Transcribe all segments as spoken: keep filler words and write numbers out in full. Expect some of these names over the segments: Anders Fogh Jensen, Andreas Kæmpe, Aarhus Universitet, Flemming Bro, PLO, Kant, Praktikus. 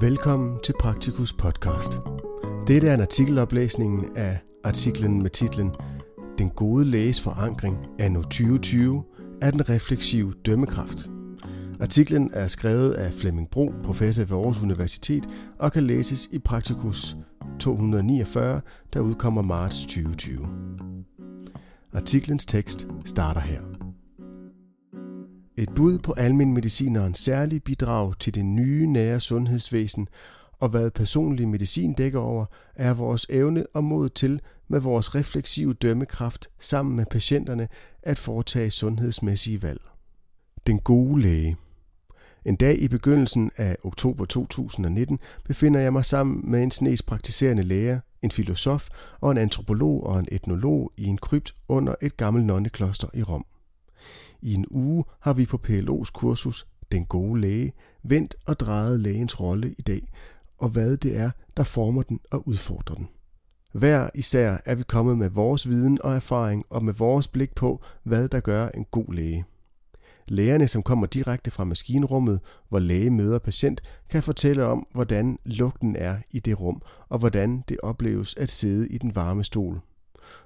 Velkommen til Praktikus podcast. Dette er en artikeloplæsning af artiklen med titlen Den gode læges forankring anno tyve tyve er den refleksive dømmekraft. Artiklen er skrevet af Flemming Bro, professor ved Aarhus Universitet, og kan læses i Praktikus to hundrede niogfyrre, der udkommer marts tyve tyve. Artiklens tekst starter her. Et bud på almenmedicinerens særlige bidrag til det nye nære sundhedsvæsen og hvad personlig medicin dækker over, er vores evne og mod til med vores refleksive dømmekraft sammen med patienterne at foretage sundhedsmæssige valg. Den gode læge. En dag i begyndelsen af oktober to tusind nitten befinder jeg mig sammen med en snes praktiserende læger, en filosof og en antropolog og en etnolog i en krypt under et gammelt nonnekloster i Rom. I en uge har vi på P L O's kursus Den gode læge vendt og drejet lægens rolle i dag, og hvad det er, der former den og udfordrer den. Hver især er vi kommet med vores viden og erfaring og med vores blik på, hvad der gør en god læge. Lægerne, som kommer direkte fra maskinrummet, hvor læge møder patient, kan fortælle om, hvordan lugten er i det rum, og hvordan det opleves at sidde i den varme stol.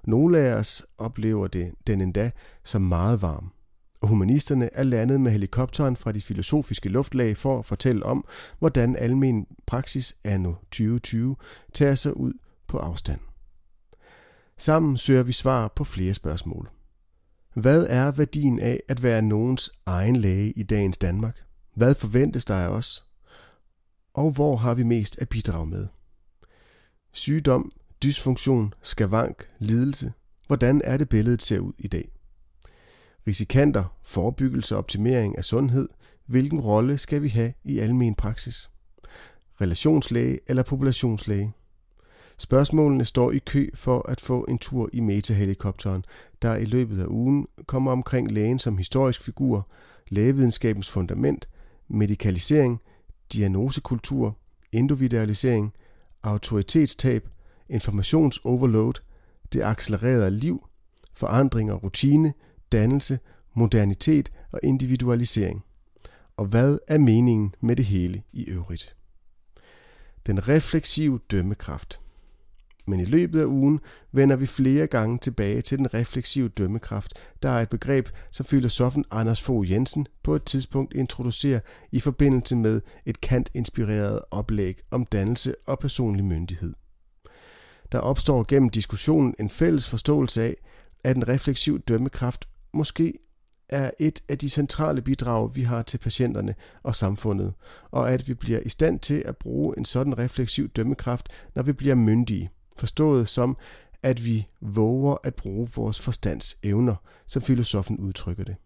Nogle af os oplever det, den endda som meget varm. Og humanisterne er landet med helikopteren fra de filosofiske luftlag for at fortælle om, hvordan almen praksis anno tyve tyve tager sig ud på afstand. Sammen søger vi svar på flere spørgsmål. Hvad er værdien af at være nogens egen læge i dagens Danmark? Hvad forventes der af os? Og hvor har vi mest at bidrage med? Sygdom, dysfunktion, skavank, lidelse. Hvordan er det billedet ser ud i dag? Risikanter, forebyggelse og optimering af sundhed. Hvilken rolle skal vi have i almen praksis? Relationslæge eller populationslæge? Spørgsmålene står i kø for at få en tur i metahelikopteren, der i løbet af ugen kommer omkring lægen som historisk figur, lægevidenskabens fundament, medikalisering, diagnosekultur, individualisering, autoritetstab, informationsoverload, det accelererede liv, forandring og rutine, dannelse, modernitet og individualisering. Og hvad er meningen med det hele i øvrigt? Den refleksive dømmekraft. Men i løbet af ugen vender vi flere gange tilbage til den refleksive dømmekraft, der er et begreb, som filosofen Anders Fogh Jensen på et tidspunkt introducerer i forbindelse med et Kant-inspireret oplæg om dannelse og personlig myndighed. Der opstår gennem diskussionen en fælles forståelse af, at den refleksive dømmekraft måske er et af de centrale bidrag, vi har til patienterne og samfundet, og at vi bliver i stand til at bruge en sådan refleksiv dømmekraft, når vi bliver myndige, forstået som, at vi våger at bruge vores forstandsevner, som filosofen udtrykker det.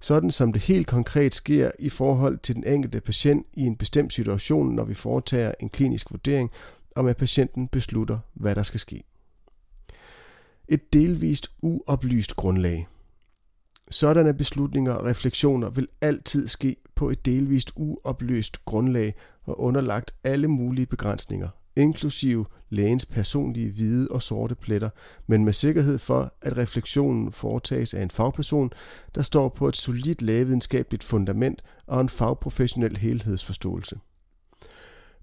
Sådan som det helt konkret sker i forhold til den enkelte patient i en bestemt situation, når vi foretager en klinisk vurdering, og med patienten beslutter, hvad der skal ske. Et delvist uoplyst grundlag. Sådanne beslutninger og refleksioner vil altid ske på et delvist uoplyst grundlag og underlagt alle mulige begrænsninger, inklusive lægens personlige hvide og sorte pletter, men med sikkerhed for, at refleksionen foretages af en fagperson, der står på et solidt lægevidenskabeligt fundament og en fagprofessionel helhedsforståelse.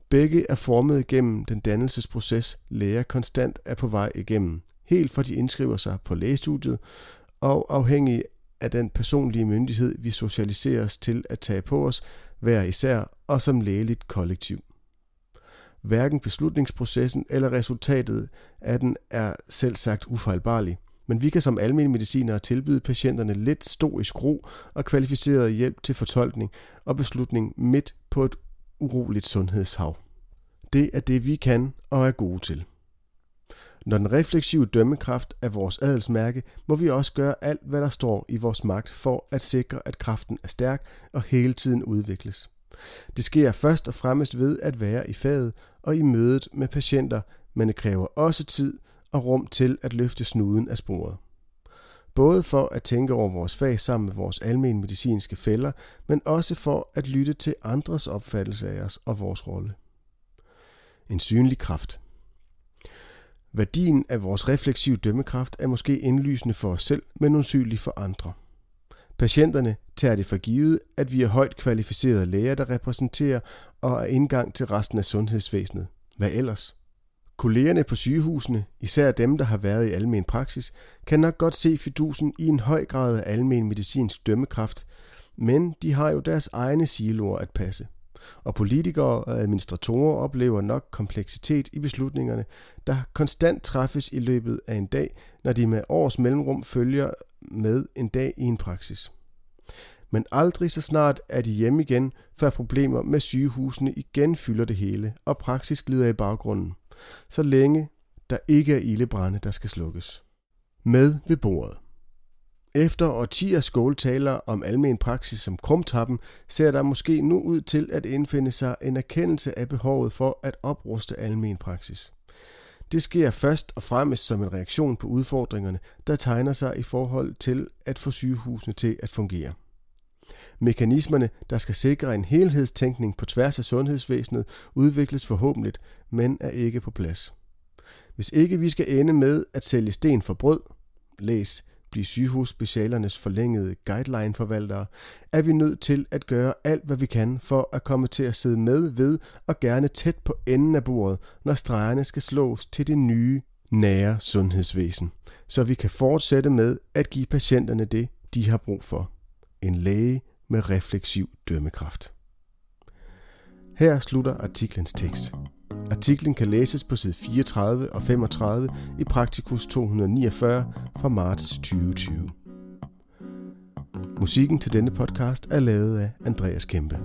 Begge er formet gennem den dannelsesproces, læger konstant er på vej igennem, helt fra de indskriver sig på lægestudiet og afhængig af den personlige myndighed, vi socialiserer os til at tage på os, hver især og som lægeligt kollektiv. Hverken beslutningsprocessen eller resultatet af den er selvsagt ufejlbarlig, men vi kan som almenmedicinere tilbyde patienterne lidt stoisk ro og kvalificeret hjælp til fortolkning og beslutning midt på et uroligt sundhedshav. Det er det, vi kan og er gode til. Når den refleksive dømmekraft er vores adelsmærke, må vi også gøre alt, hvad der står i vores magt for at sikre, at kraften er stærk og hele tiden udvikles. Det sker først og fremmest ved at være i faget og i mødet med patienter, men det kræver også tid og rum til at løfte snuden af sporet. Både for at tænke over vores fag sammen med vores almenmedicinske fæller, men også for at lytte til andres opfattelse af os og vores rolle. En synlig kraft. Værdien af vores refleksive dømmekraft er måske indlysende for os selv, men usynlig for andre. Patienterne tager det for givet, at vi er højt kvalificerede læger, der repræsenterer og er indgang til resten af sundhedsvæsenet. Hvad ellers? Kollegerne på sygehusene, især dem, der har været i almen praksis, kan nok godt se fidusen i en høj grad af almen medicinsk dømmekraft, men de har jo deres egne siloer at passe. Og politikere og administratorer oplever nok kompleksitet i beslutningerne, der konstant træffes i løbet af en dag, når de med års mellemrum følger med en dag i en praksis. Men aldrig så snart er de hjemme igen, før problemer med sygehusene igen fylder det hele, og praksis glider i baggrunden, så længe der ikke er ildebrande, der skal slukkes. Med ved bordet. Efter årtier skåltaler om almen praksis som krumtappen, ser der måske nu ud til at indfinde sig en erkendelse af behovet for at opruste almen praksis. Det sker først og fremmest som en reaktion på udfordringerne, der tegner sig i forhold til at få sygehusene til at fungere. Mekanismerne, der skal sikre en helhedstænkning på tværs af sundhedsvæsenet, udvikles forhåbentlig, men er ikke på plads. Hvis ikke vi skal ende med at sælge sten for brød, læs blive sygehusspecialernes forlængede guideline-forvaltere, er vi nødt til at gøre alt, hvad vi kan for at komme til at sidde med ved og gerne tæt på enden af bordet, når stregerne skal slås til det nye, nære sundhedsvæsen, så vi kan fortsætte med at give patienterne det, de har brug for. En læge med refleksiv dømmekraft. Her slutter artiklens tekst. Artiklen kan læses på side fireogtredive og femogtredive i Praktikus to hundrede niogfyrre fra marts tyve tyve. Musikken til denne podcast er lavet af Andreas Kæmpe.